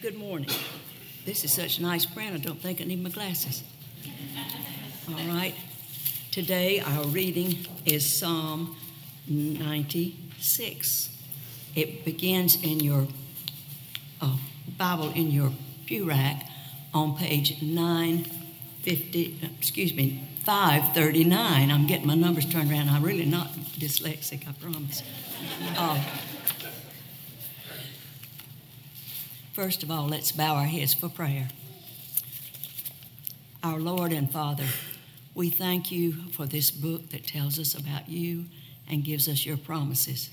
Good morning. This is such a nice print, I don't think I need my glasses. All right. Today our reading is Psalm 96. It begins in your Bible in your pew rack on page 539. I'm getting my numbers turned around. I'm really not dyslexic, I promise. First of all, let's bow our heads for prayer. Our Lord and Father, we thank you for this book that tells us about you and gives us your promises.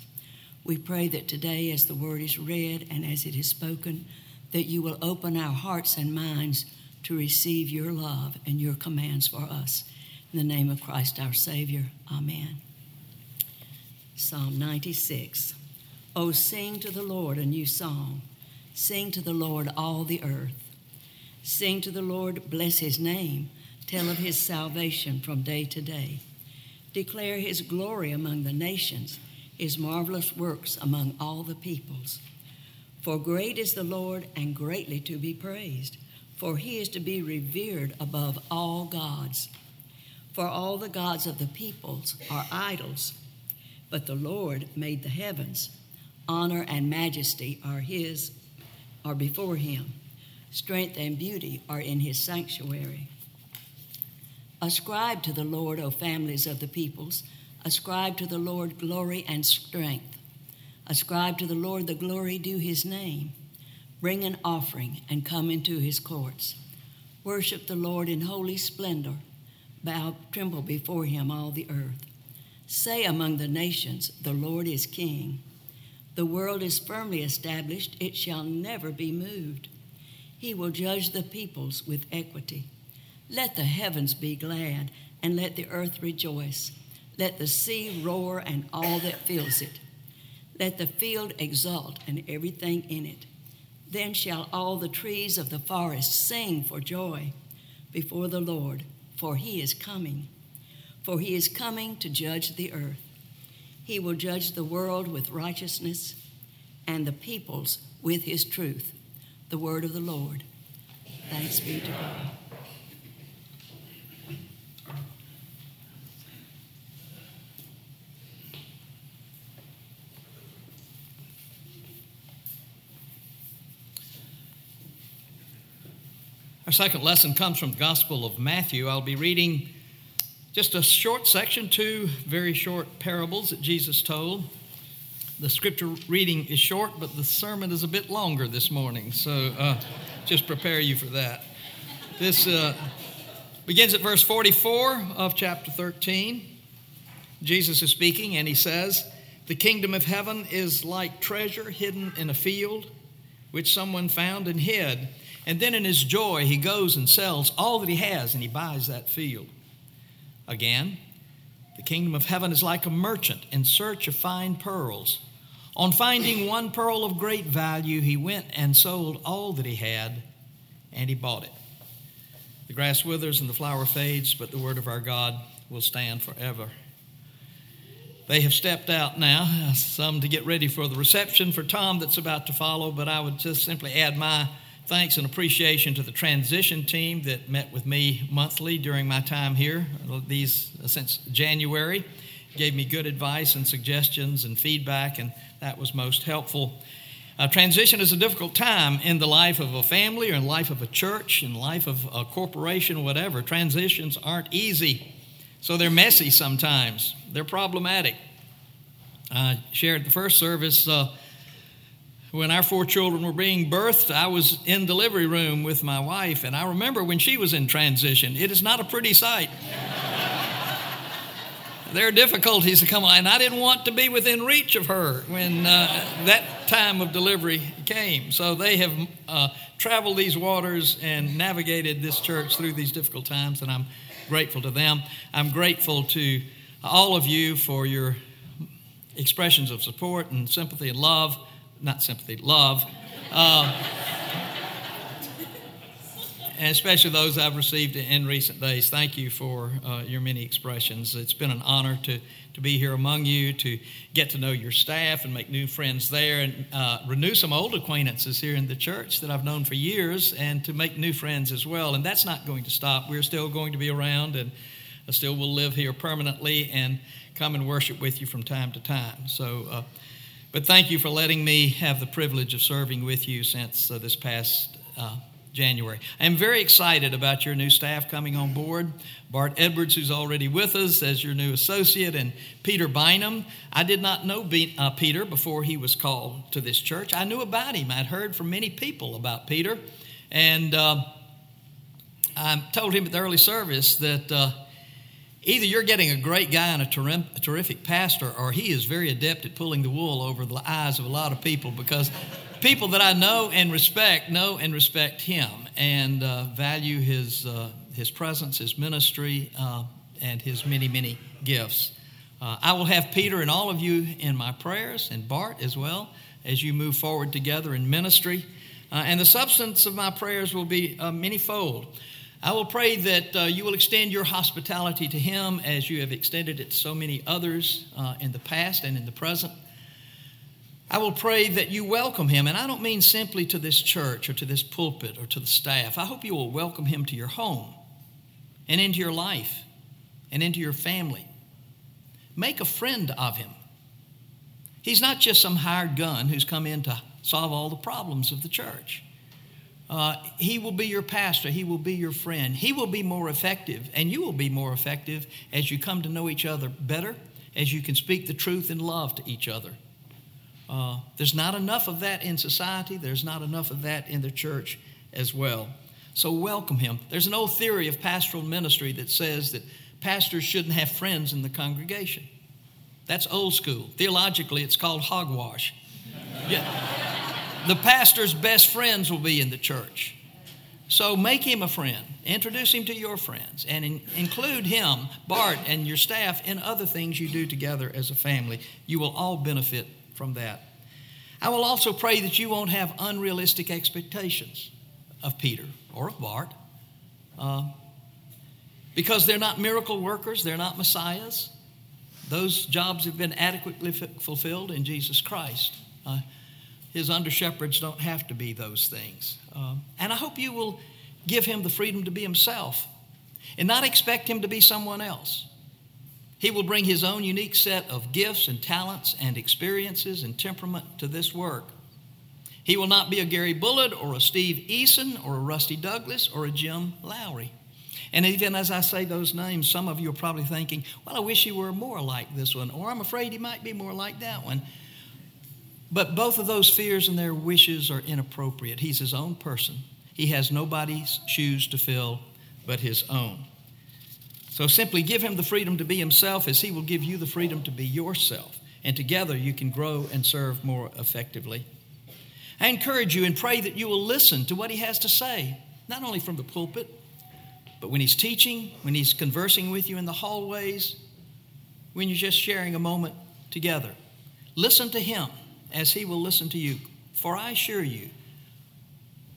We pray that today, as the word is read and as it is spoken, that you will open our hearts and minds to receive your love and your commands for us. In the name of Christ our Savior, amen. Psalm 96. Oh, sing to the Lord a new song. Sing to the Lord, all the earth. Sing to the Lord, bless his name. Tell of his salvation from day to day. Declare his glory among the nations, his marvelous works among all the peoples. For great is the Lord and greatly to be praised, for he is to be revered above all gods. For all the gods of the peoples are idols, but the Lord made the heavens. Honor and majesty are his. Are before him. Strength and beauty are in his sanctuary. Ascribe to the Lord, O families of the peoples. Ascribe to the Lord glory and strength. Ascribe to the Lord the glory due his name. Bring an offering and come into his courts. Worship the Lord in holy splendor. Bow, tremble before him, all the earth. Say among the nations, the Lord is king. The world is firmly established, it shall never be moved. He will judge the peoples with equity. Let the heavens be glad, and let the earth rejoice. Let the sea roar and all that fills it. Let the field exult and everything in it. Then shall all the trees of the forest sing for joy before the Lord, for he is coming. For he is coming to judge the earth. He will judge the world with righteousness and the peoples with his truth. The word of the Lord. Thanks be to God. Our second lesson comes from the Gospel of Matthew. I'll be reading just a short section, two very short parables that Jesus told. The scripture reading is short, but the sermon is a bit longer this morning, so just prepare you for that. This begins at verse 44 of chapter 13. Jesus is speaking, and he says, "The kingdom of heaven is like treasure hidden in a field, which someone found and hid. And then in his joy, he goes and sells all that he has, and he buys that field. Again, the kingdom of heaven is like a merchant in search of fine pearls. On finding one pearl of great value, he went and sold all that he had, and he bought it. The grass withers and the flower fades, but the word of our God will stand forever." They have stepped out now, some to get ready for the reception for Tom that's about to follow, but I would just simply add my thanks and appreciation to the transition team that met with me monthly during my time here since January, gave me good advice and suggestions and feedback, and that was most helpful. Transition is a difficult time in the life of a family or in the life of a church, in the life of a corporation, whatever. Transitions aren't easy, so they're messy sometimes. They're problematic. I shared the first service when our four children were being birthed, I was in delivery room with my wife, and I remember when she was in transition. It is not a pretty sight. There are difficulties that come on, and I didn't want to be within reach of her when that time of delivery came. So they have traveled these waters and navigated this church through these difficult times, and I'm grateful to them. I'm grateful to all of you for your expressions of support and sympathy and love. Not sympathy, love. and especially those I've received in recent days. Thank you for your many expressions. It's been an honor to be here among you, to get to know your staff and make new friends there, and renew some old acquaintances here in the church that I've known for years, and to make new friends as well. And that's not going to stop. We're still going to be around, and I still will live here permanently and come and worship with you from time to time. So, but thank you for letting me have the privilege of serving with you since this past January. I'm very excited about your new staff coming on board. Bart Edwards, who's already with us as your new associate, and Peter Bynum. I did not know Peter before he was called to this church. I knew about him. I'd heard from many people about Peter, and I told him at the early service that either you're getting a great guy and a terrific pastor, or he is very adept at pulling the wool over the eyes of a lot of people, because people that I know and respect him, and value his presence, his ministry, and his many, many gifts. I will have Peter and all of you in my prayers, and Bart as well, as you move forward together in ministry. And the substance of my prayers will be manyfold. I will pray that you will extend your hospitality to him as you have extended it to so many others in the past and in the present. I will pray that you welcome him, and I don't mean simply to this church or to this pulpit or to the staff. I hope you will welcome him to your home and into your life and into your family. Make a friend of him. He's not just some hired gun who's come in to solve all the problems of the church. He will be your pastor. He will be your friend. He will be more effective, and you will be more effective as you come to know each other better, as you can speak the truth in love to each other. There's not enough of that in society. There's not enough of that in the church as well. So welcome him. There's an old theory of pastoral ministry that says that pastors shouldn't have friends in the congregation. That's old school. Theologically, it's called hogwash. Yeah. The pastor's best friends will be in the church. So make him a friend. Introduce him to your friends, and include him, Bart, and your staff in other things you do together as a family. You will all benefit from that. I will also pray that you won't have unrealistic expectations of Peter or of Bart, because they're not miracle workers, they're not messiahs. Those jobs have been adequately fulfilled in Jesus Christ. His under-shepherds don't have to be those things. And I hope you will give him the freedom to be himself and not expect him to be someone else. He will bring his own unique set of gifts and talents and experiences and temperament to this work. He will not be a Gary Bullard or a Steve Eason or a Rusty Douglas or a Jim Lowry. And even as I say those names, some of you are probably thinking, well, I wish he were more like this one, or I'm afraid he might be more like that one. But both of those fears and their wishes are inappropriate. He's his own person. He has nobody's shoes to fill but his own. So simply give him the freedom to be himself, as he will give you the freedom to be yourself. And together you can grow and serve more effectively. I encourage you and pray that you will listen to what he has to say, not only from the pulpit, but when he's teaching, when he's conversing with you in the hallways, when you're just sharing a moment together. Listen to him as he will listen to you. For I assure you,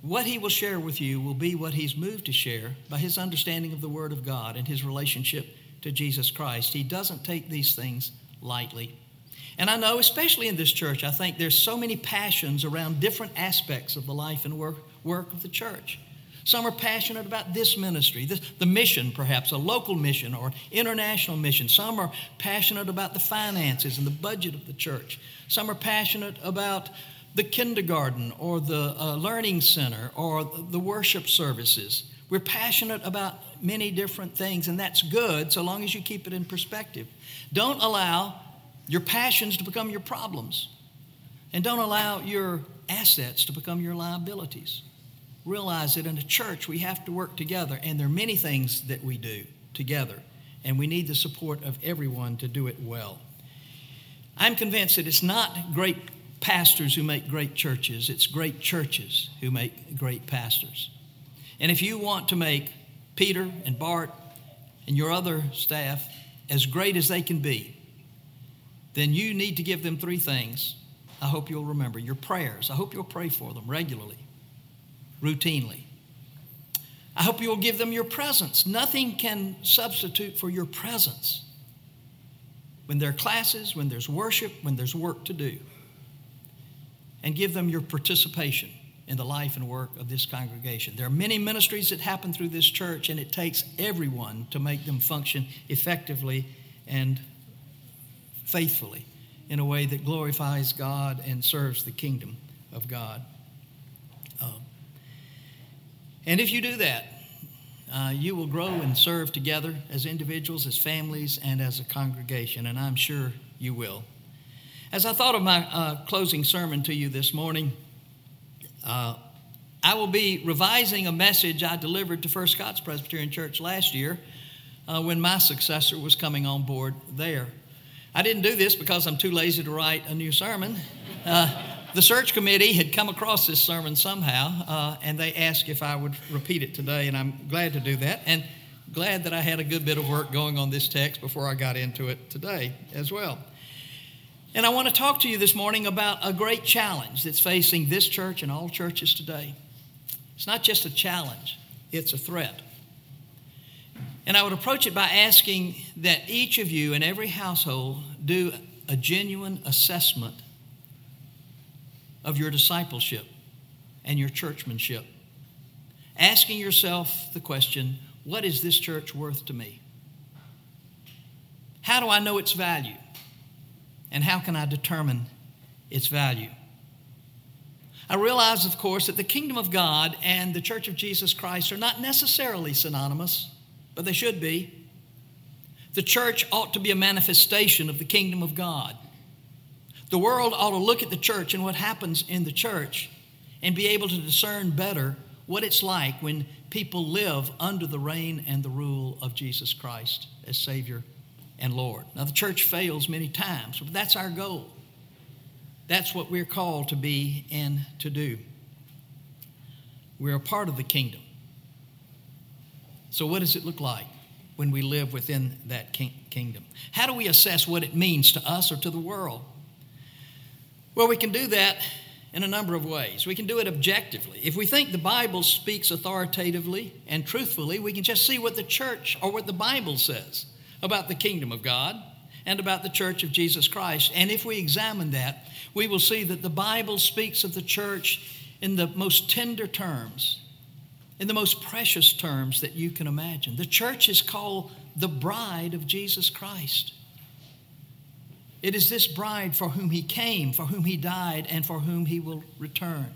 what he will share with you will be what he's moved to share by his understanding of the Word of God and his relationship to Jesus Christ. He doesn't take these things lightly. And I know, especially in this church, I think there's so many passions around different aspects of the life and work of the church. Some are passionate about this ministry, the mission perhaps, a local mission or international mission. Some are passionate about the finances and the budget of the church. Some are passionate about the kindergarten or the learning center or the worship services. We're passionate about many different things, and that's good so long as you keep it in perspective. Don't allow your passions to become your problems, and don't allow your assets to become your liabilities. Realize that in a church we have to work together, and there are many things that we do together, and we need the support of everyone to do it well. I'm convinced that it's not great pastors who make great churches. It's great churches who make great pastors. And if you want to make Peter and Bart and your other staff as great as they can be, then you need to give them three things. I hope you'll remember. Your prayers. I hope you'll pray for them regularly, routinely. I hope you'll give them your presence. Nothing can substitute for your presence. When there are classes, when there's worship, when there's work to do. And give them your participation in the life and work of this congregation. There are many ministries that happen through this church, and it takes everyone to make them function effectively and faithfully in a way that glorifies God and serves the kingdom of God. And if you do that, you will grow and serve together as individuals, as families, and as a congregation, and I'm sure you will. As I thought of my closing sermon to you this morning, I will be revising a message I delivered to First Scots Presbyterian Church last year when my successor was coming on board there. I didn't do this because I'm too lazy to write a new sermon. The search committee had come across this sermon somehow, and they asked if I would repeat it today, and I'm glad to do that, and glad that I had a good bit of work going on this text before I got into it today as well. And I want to talk to you this morning about a great challenge that's facing this church and all churches today. It's not just a challenge, it's a threat. And I would approach it by asking that each of you in every household do a genuine assessment of your discipleship and your churchmanship. Asking yourself the question, what is this church worth to me? How do I know its value? And how can I determine its value? I realize, of course, that the kingdom of God and the church of Jesus Christ are not necessarily synonymous, but they should be. The church ought to be a manifestation of the kingdom of God. The world ought to look at the church and what happens in the church and be able to discern better what it's like when people live under the reign and the rule of Jesus Christ as Savior and Lord. Now, the church fails many times, but that's our goal. That's what we're called to be and to do. We're a part of the kingdom. So what does it look like when we live within that kingdom? How do we assess what it means to us or to the world? Well, we can do that in a number of ways. We can do it objectively. If we think the Bible speaks authoritatively and truthfully, we can just see what the church or what the Bible says about the kingdom of God and about the church of Jesus Christ. And if we examine that, we will see that the Bible speaks of the church in the most tender terms, in the most precious terms that you can imagine. The church is called the bride of Jesus Christ. It is this bride for whom he came, for whom he died, and for whom he will return.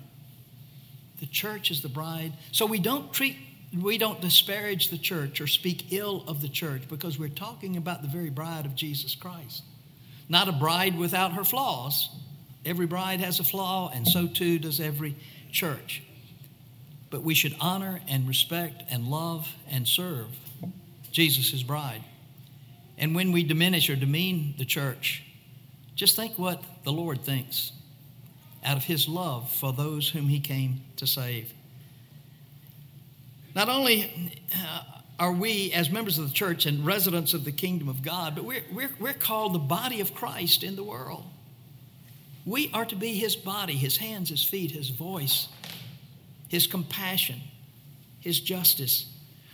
The church is the bride. So we don't disparage the church or speak ill of the church because we're talking about the very bride of Jesus Christ. Not a bride without her flaws. Every bride has a flaw, and so too does every church. But we should honor and respect and love and serve Jesus' bride. And when we diminish or demean the church, just think what the Lord thinks out of his love for those whom he came to save. Not only are we, as members of the church and residents of the kingdom of God, but we're called the body of Christ in the world. We are to be his body, his hands, his feet, his voice, his compassion, his justice.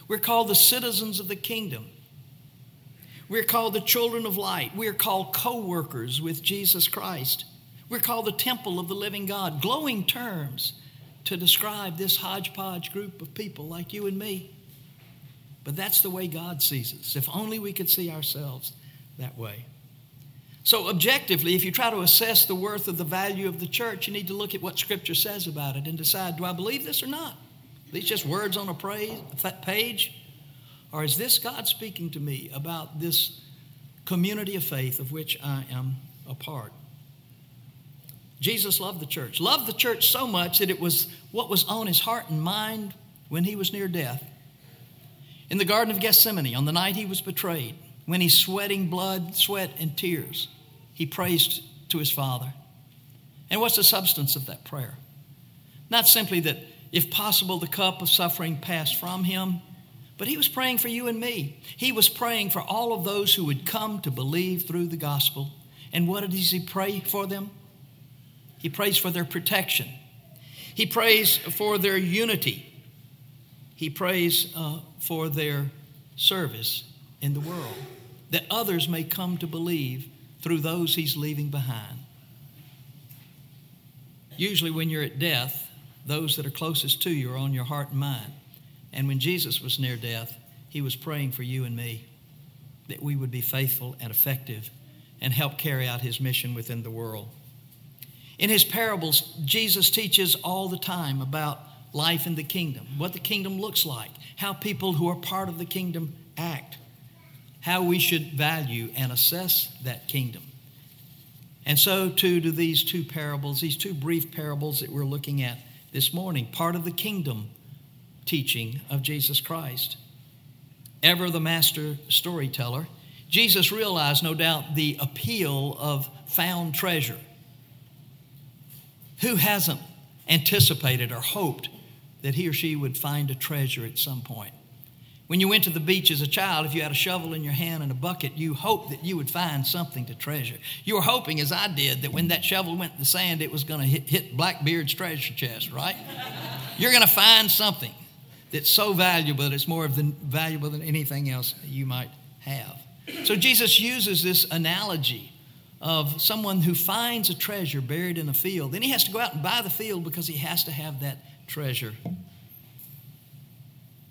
We're called the citizens of the kingdom. We're called the children of light. We're called co-workers with Jesus Christ. We're called the temple of the living God. Glowing terms to describe this hodgepodge group of people like you and me. But that's the way God sees us. If only we could see ourselves that way. So objectively, if you try to assess the worth of the value of the church, you need to look at what Scripture says about it and decide, do I believe this or not? Are these just words on a page? Or is this God speaking to me about this community of faith of which I am a part? Jesus loved the church so much that it was what was on his heart and mind when he was near death. In the Garden of Gethsemane, on the night he was betrayed, when he's sweating blood, sweat, and tears, he prays to his Father. And what's the substance of that prayer? Not simply that, if possible, the cup of suffering passed from him, but he was praying for you and me. He was praying for all of those who would come to believe through the gospel. And what did he pray for them? He prays for their protection. He prays for their unity. He prays for their service in the world, that others may come to believe through those he's leaving behind. Usually when you're at death, those that are closest to you are on your heart and mind. And when Jesus was near death, he was praying for you and me, that we would be faithful and effective and help carry out his mission within the world. In his parables, Jesus teaches all the time about life in the kingdom, what the kingdom looks like, how people who are part of the kingdom act, how we should value and assess that kingdom. And so too do these two parables, these two brief parables that we're looking at this morning, part of the kingdom teaching of Jesus Christ. Ever the master storyteller, Jesus realized, no doubt, the appeal of found treasure. Who hasn't anticipated or hoped that he or she would find a treasure at some point? When you went to the beach as a child, if you had a shovel in your hand and a bucket, you hoped that you would find something to treasure. You were hoping, as I did, that when that shovel went in the sand, it was going to hit Blackbeard's treasure chest, right? You're going to find something that's so valuable that it's more valuable than anything else you might have. So Jesus uses this analogy of someone who finds a treasure buried in a field. Then he has to go out and buy the field because he has to have that treasure.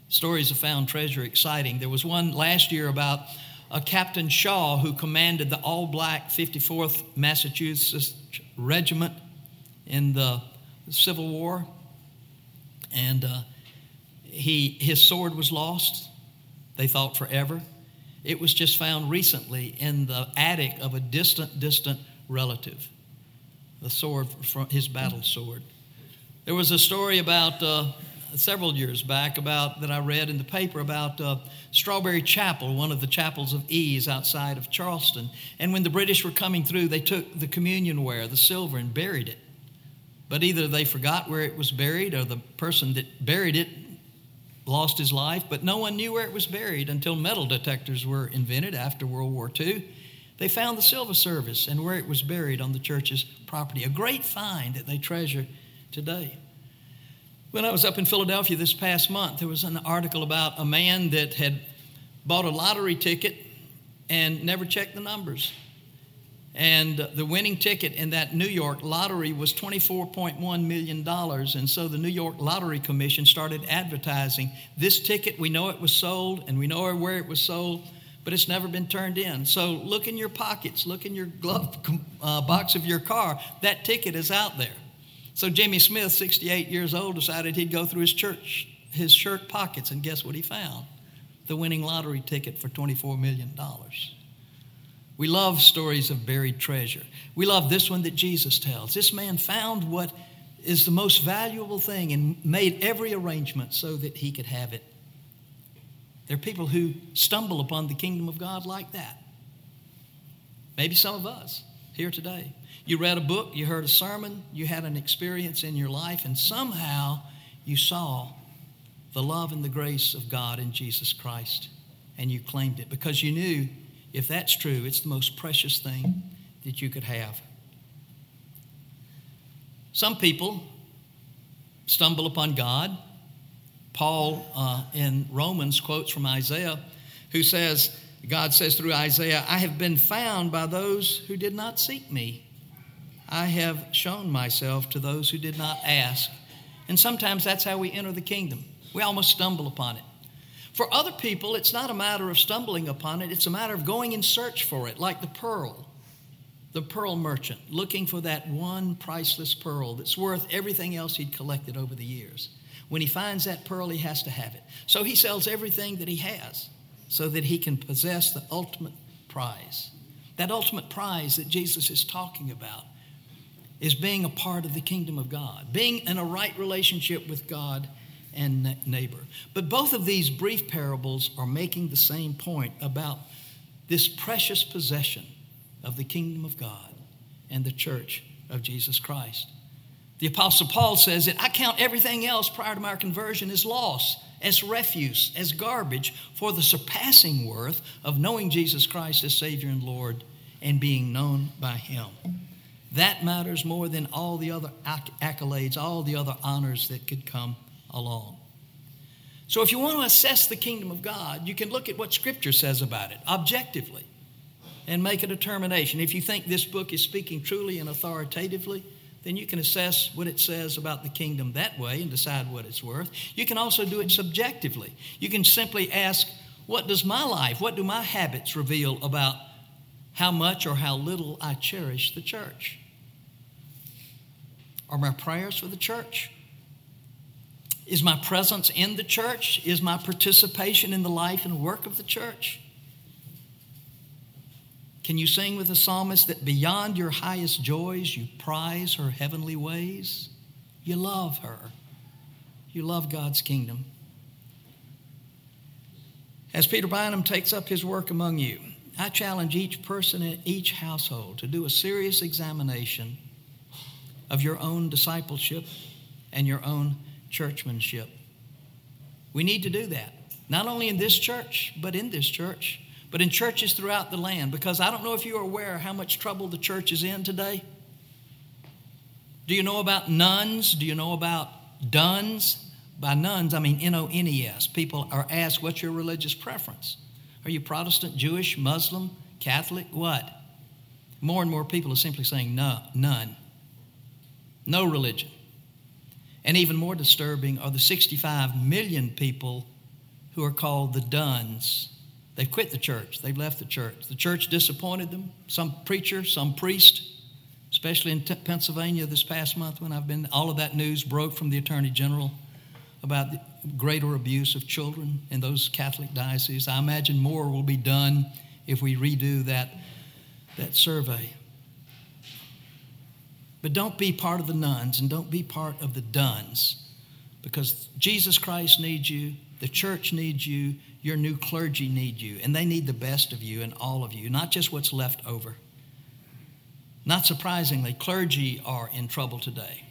Stories of found treasure, exciting. There was one last year about a Captain Shaw who commanded the all-black 54th Massachusetts Regiment in the Civil War. And his sword was lost, they thought forever. It was just found recently in the attic of a distant relative, the sword from his battle sword. There was a story about several years back that I read in the paper about Strawberry Chapel, one of the chapels of ease outside of Charleston. And when the British were coming through, they took the communion ware, the silver, and buried it. But either they forgot where it was buried or the person that buried it lost his life, but no one knew where it was buried until metal detectors were invented after World War II. They found the silver service and where it was buried on the church's property, a great find that they treasure today. When I was up in Philadelphia this past month, there was an article about a man that had bought a lottery ticket and never checked the numbers. And the winning ticket in that New York lottery was $24.1 million. And so the New York Lottery Commission started advertising this ticket. We know it was sold and we know where it was sold, but it's never been turned in. So look in your pockets, look in your glove box of your car. That ticket is out there. So Jimmy Smith, 68 years old, decided he'd go through his shirt pockets, and guess what he found? The winning lottery ticket for $24 million. We love stories of buried treasure. We love this one that Jesus tells. This man found what is the most valuable thing and made every arrangement so that he could have it. There are people who stumble upon the kingdom of God like that. Maybe some of us here today. You read a book, you heard a sermon, you had an experience in your life, and somehow you saw the love and the grace of God in Jesus Christ, and you claimed it because you knew, if that's true, it's the most precious thing that you could have. Some people stumble upon God. Paul in Romans quotes from Isaiah, who says, God says through Isaiah, I have been found by those who did not seek me. I have shown myself to those who did not ask. And sometimes that's how we enter the kingdom. We almost stumble upon it. For other people, it's not a matter of stumbling upon it. It's a matter of going in search for it, like the pearl merchant, looking for that one priceless pearl that's worth everything else he'd collected over the years. When he finds that pearl, he has to have it. So he sells everything that he has so that he can possess the ultimate prize. That ultimate prize that Jesus is talking about is being a part of the kingdom of God, being in a right relationship with God and neighbor. But both of these brief parables are making the same point about this precious possession of the kingdom of God and the church of Jesus Christ. The Apostle Paul says that I count everything else prior to my conversion as loss, as refuse, as garbage for the surpassing worth of knowing Jesus Christ as Savior and Lord and being known by Him. That matters more than all the other accolades, all the other honors that could come along. So if you want to assess the kingdom of God, you can look at what Scripture says about it objectively and make a determination. If you think this book is speaking truly and authoritatively, then you can assess what it says about the kingdom that way and decide what it's worth. You can also do it subjectively. You can simply ask, what does my life, what do my habits reveal about how much or how little I cherish the church? Are my prayers for the church? Is my presence in the church? Is my participation in the life and work of the church? Can you sing with the psalmist that beyond your highest joys, you prize her heavenly ways? You love her. You love God's kingdom. As Peter Bynum takes up his work among you, I challenge each person in each household to do a serious examination of your own discipleship and your own churchmanship. We need to do that, not only in this church, but in this church. But in churches throughout the land, because I don't know if you are aware how much trouble the church is in today. Do you know about nuns? Do you know about duns? By nuns, I mean N-O-N-E-S. People are asked, what's your religious preference? Are you Protestant, Jewish, Muslim, Catholic, what? More and more people are simply saying no, none. No religion. And even more disturbing are the 65 million people who are called the duns. They've quit the church. They've left the church. The church disappointed them. Some preacher, some priest, especially in Pennsylvania this past month when I've been, all of that news broke from the Attorney General about the greater abuse of children in those Catholic dioceses. I imagine more will be done if we redo that survey. But don't be part of the nuns and don't be part of the duns, because Jesus Christ needs you. The church needs you. Your new clergy need you, and they need the best of you and all of you, not just what's left over. Not surprisingly, clergy are in trouble today.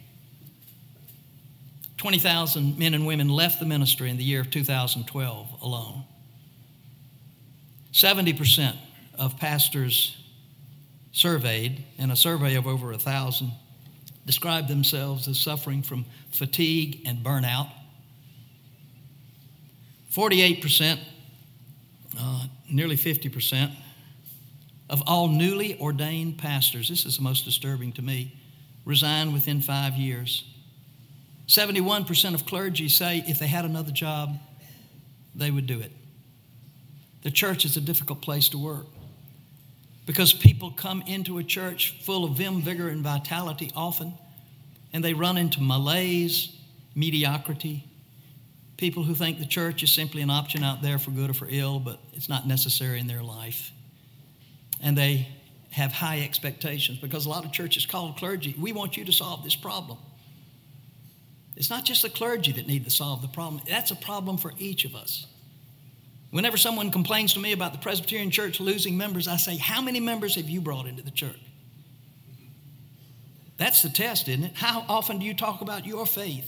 20,000 men and women left the ministry in the year of 2012 alone. 70% of pastors surveyed, in a survey of over 1,000, described themselves as suffering from fatigue and burnout. 48%, nearly 50%, of all newly ordained pastors, this is the most disturbing to me, resign within 5 years. 71% of clergy say if they had another job, they would do it. The church is a difficult place to work because people come into a church full of vim, vigor, and vitality often, and they run into malaise, mediocrity, people who think the church is simply an option out there for good or for ill, but it's not necessary in their life. And they have high expectations because a lot of churches call clergy, we want you to solve this problem. It's not just the clergy that need to solve the problem. That's a problem for each of us. Whenever someone complains to me about the Presbyterian Church losing members, I say, how many members have you brought into the church? That's the test, isn't it? How often do you talk about your faith?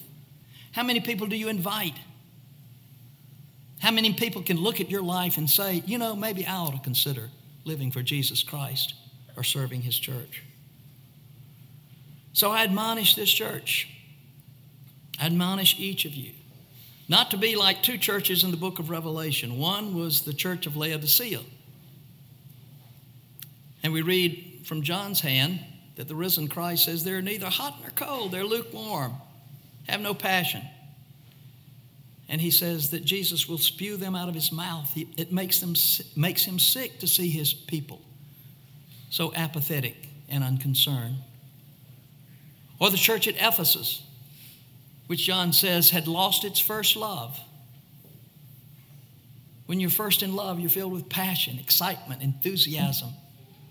How many people do you invite? How many people can look at your life and say, you know, maybe I ought to consider living for Jesus Christ or serving his church? So I admonish this church. I admonish each of you not to be like two churches in the book of Revelation. One was the church of Laodicea. And we read from John's hand that the risen Christ says they're neither hot nor cold, they're lukewarm, have no passion. And he says that Jesus will spew them out of his mouth. It makes him sick to see his people so apathetic and unconcerned. Or the church at Ephesus, which John says had lost its first love. When you're first in love, you're filled with passion, excitement, enthusiasm.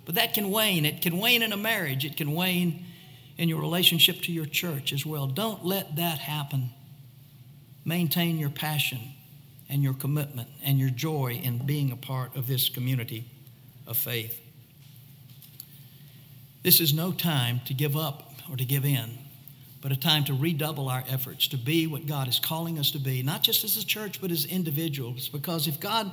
But that can wane. It can wane in a marriage. It can wane in your relationship to your church as well. Don't let that happen. Maintain your passion and your commitment and your joy in being a part of this community of faith. This is no time to give up or to give in, but a time to redouble our efforts to be what God is calling us to be, not just as a church, but as individuals. Because if God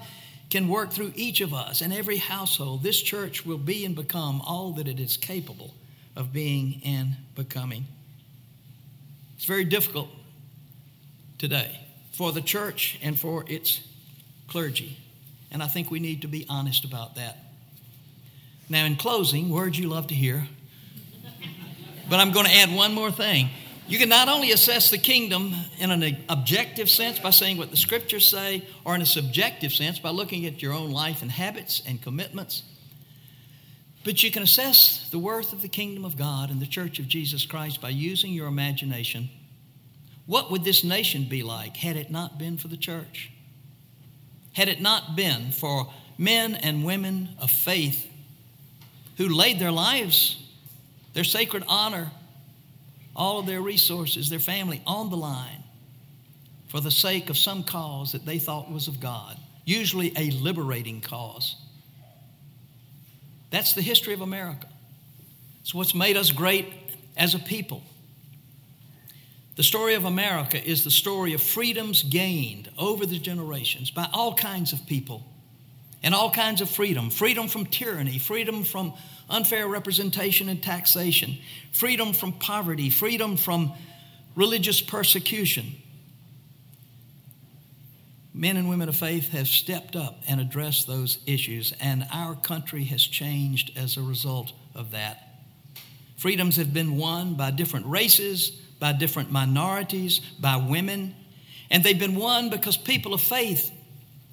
can work through each of us and every household, this church will be and become all that it is capable of being and becoming. It's very difficult today for the church and for its clergy. And I think we need to be honest about that. Now, in closing, words you love to hear, but I'm going to add one more thing. You can not only assess the kingdom in an objective sense by saying what the scriptures say, or in a subjective sense by looking at your own life and habits and commitments, but you can assess the worth of the kingdom of God and the church of Jesus Christ by using your imagination. What would this nation be like had it not been for the church? Had it not been for men and women of faith who laid their lives, their sacred honor, all of their resources, their family on the line for the sake of some cause that they thought was of God, usually a liberating cause. That's the history of America. It's what's made us great as a people. The story of America is the story of freedoms gained over the generations by all kinds of people and all kinds of freedom. Freedom from tyranny, freedom from unfair representation and taxation, freedom from poverty, freedom from religious persecution. Men and women of faith have stepped up and addressed those issues, and our country has changed as a result of that. Freedoms have been won by different races, by different minorities, by women, and they've been won because people of faith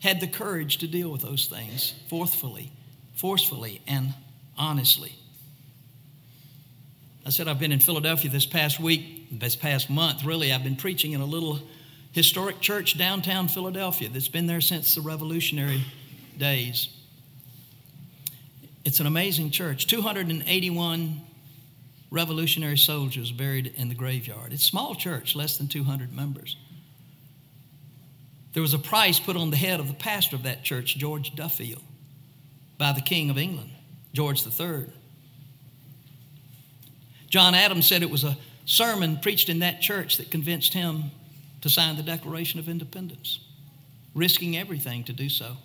had the courage to deal with those things forcefully, and honestly. I said I've been in Philadelphia this past month, really. I've been preaching in a little historic church downtown Philadelphia that's been there since the revolutionary days. It's an amazing church. 281 revolutionary soldiers buried in the graveyard. It's a small church, less than 200 members. There was a price put on the head of the pastor of that church, George Duffield, by the King of England, George III. John Adams said it was a sermon preached in that church that convinced him to sign the Declaration of Independence, risking everything to do so.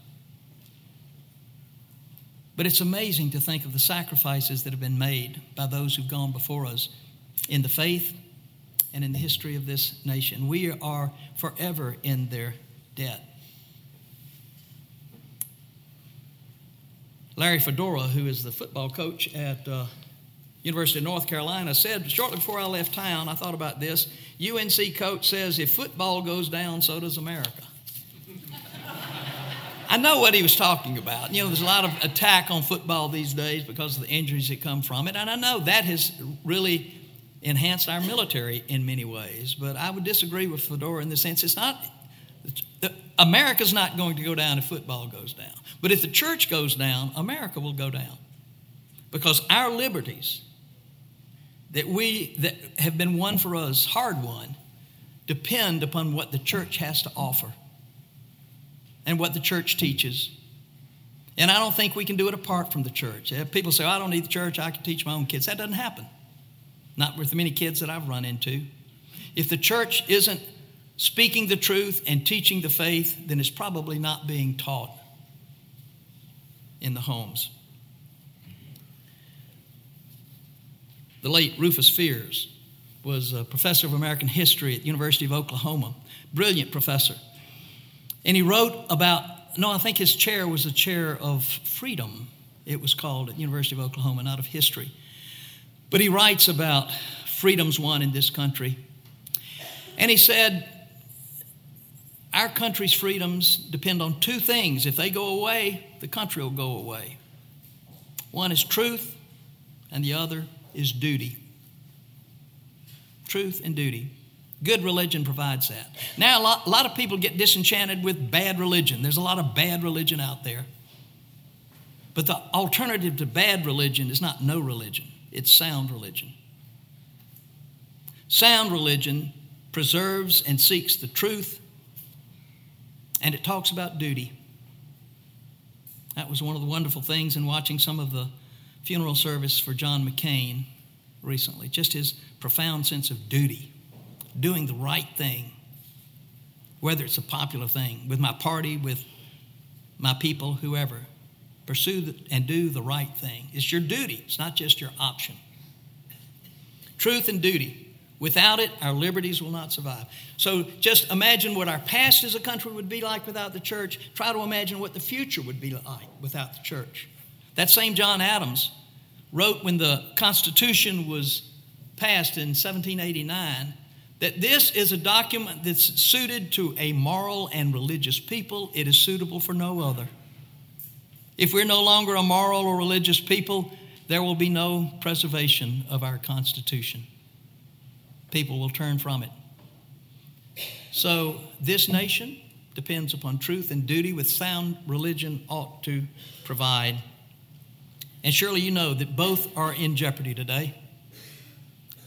But it's amazing to think of the sacrifices that have been made by those who've gone before us in the faith and in the history of this nation. We are forever in their debt. Larry Fedora, who is the football coach at University of North Carolina, said, shortly before I left town, I thought about this, UNC coach says, if football goes down, so does America. I know what he was talking about. You know, there's a lot of attack on football these days because of the injuries that come from it, and I know that has really enhanced our military in many ways, but I would disagree with Fedora in the sense America's not going to go down if football goes down. But if the church goes down, America will go down. Because our liberties that have been won for us, hard won, depend upon what the church has to offer and what the church teaches. And I don't think we can do it apart from the church. People say, I don't need the church, I can teach my own kids. That doesn't happen. Not with the many kids that I've run into. If the church isn't speaking the truth and teaching the faith, then it's probably not being taught in the homes. The late Rufus Fears was a professor of American history at the University of Oklahoma, brilliant professor. And he wrote I think his chair was a chair of freedom, it was called, at the University of Oklahoma, not of history. But he writes about freedoms won in this country. And he said, our country's freedoms depend on two things. If they go away, the country will go away. One is truth, and the other is duty. Truth and duty. Good religion provides that. Now, a lot of people get disenchanted with bad religion. There's a lot of bad religion out there. But the alternative to bad religion is not no religion. It's sound religion. Sound religion preserves and seeks the truth, and it talks about duty. That was one of the wonderful things in watching some of the funeral service for John McCain recently, just his profound sense of duty, doing the right thing, whether it's a popular thing, with my party, with my people, whoever. Pursue and do the right thing. It's your duty. It's not just your option. Truth and duty. Without it, our liberties will not survive. So just imagine what our past as a country would be like without the church. Try to imagine what the future would be like without the church. That same John Adams wrote when the Constitution was passed in 1789 that this is a document that's suited to a moral and religious people. It is suitable for no other. If we're no longer a moral or religious people, there will be no preservation of our Constitution. People will turn from it. So this nation depends upon truth and duty with sound religion ought to provide. And surely you know that both are in jeopardy today.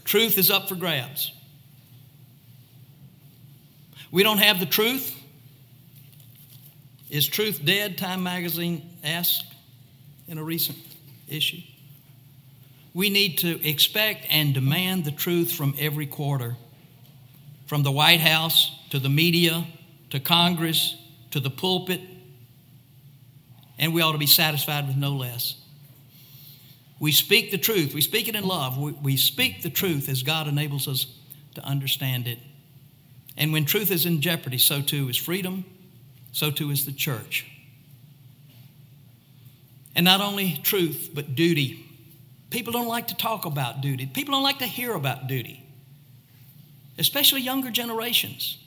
Truth is up for grabs. We don't have the truth. Is truth dead? Time magazine asked in a recent issue. We need to expect and demand the truth from every quarter, from the White House to the media to Congress to the pulpit, and we ought to be satisfied with no less. We speak the truth. We speak it in love. We speak the truth as God enables us to understand it. And when truth is in jeopardy, so too is freedom, so too is the church. And not only truth, but duty. People don't like to talk about duty. People don't like to hear about duty, especially younger generations.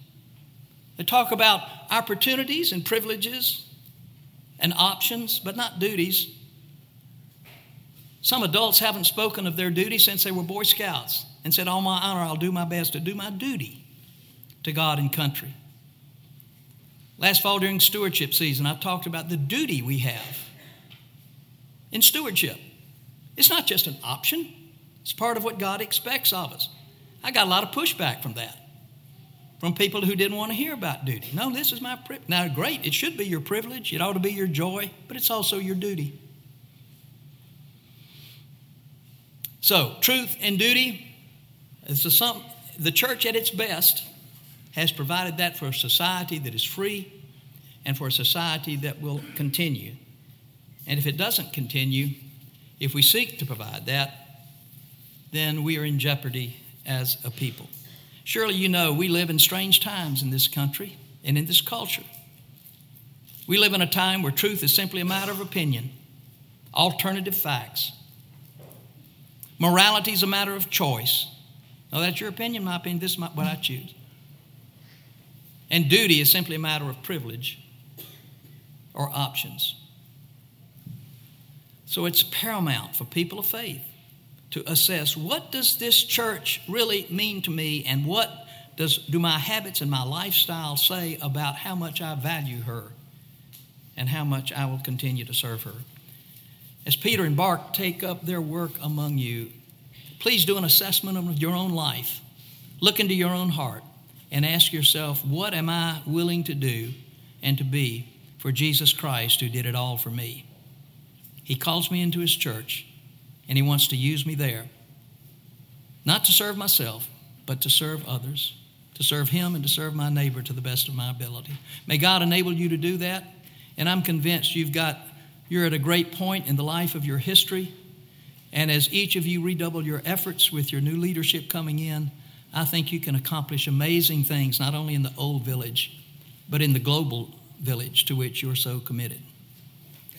They talk about opportunities and privileges and options, but not duties. Some adults haven't spoken of their duty since they were Boy Scouts and said, "On my honor, I'll do my best to do my duty to God and country." Last fall during stewardship season, I talked about the duty we have in stewardship. It's not just an option. It's part of what God expects of us. I got a lot of pushback from that, from people who didn't want to hear about duty. No, this is my privilege. Now, great, it should be your privilege. It ought to be your joy, but it's also your duty. So, truth and duty, the church at its best has provided that for a society that is free and for a society that will continue. And if it doesn't continue, if we seek to provide that, then we are in jeopardy as a people. Surely you know we live in strange times in this country and in this culture. We live in a time where truth is simply a matter of opinion, alternative facts. Morality is a matter of choice. Now, that's your opinion, my opinion. This is what I choose. And duty is simply a matter of privilege or options. So it's paramount for people of faith to assess, what does this church really mean to me, and what do my habits and my lifestyle say about how much I value her and how much I will continue to serve her? As Peter and Bart take up their work among you, please do an assessment of your own life. Look into your own heart and ask yourself, what am I willing to do and to be for Jesus Christ, who did it all for me? He calls me into his church, and he wants to use me there, not to serve myself, but to serve others, to serve him and to serve my neighbor to the best of my ability. May God enable you to do that, and I'm convinced you're at a great point in the life of your history, and as each of you redouble your efforts with your new leadership coming in, I think you can accomplish amazing things, not only in the old village, but in the global village to which you're so committed.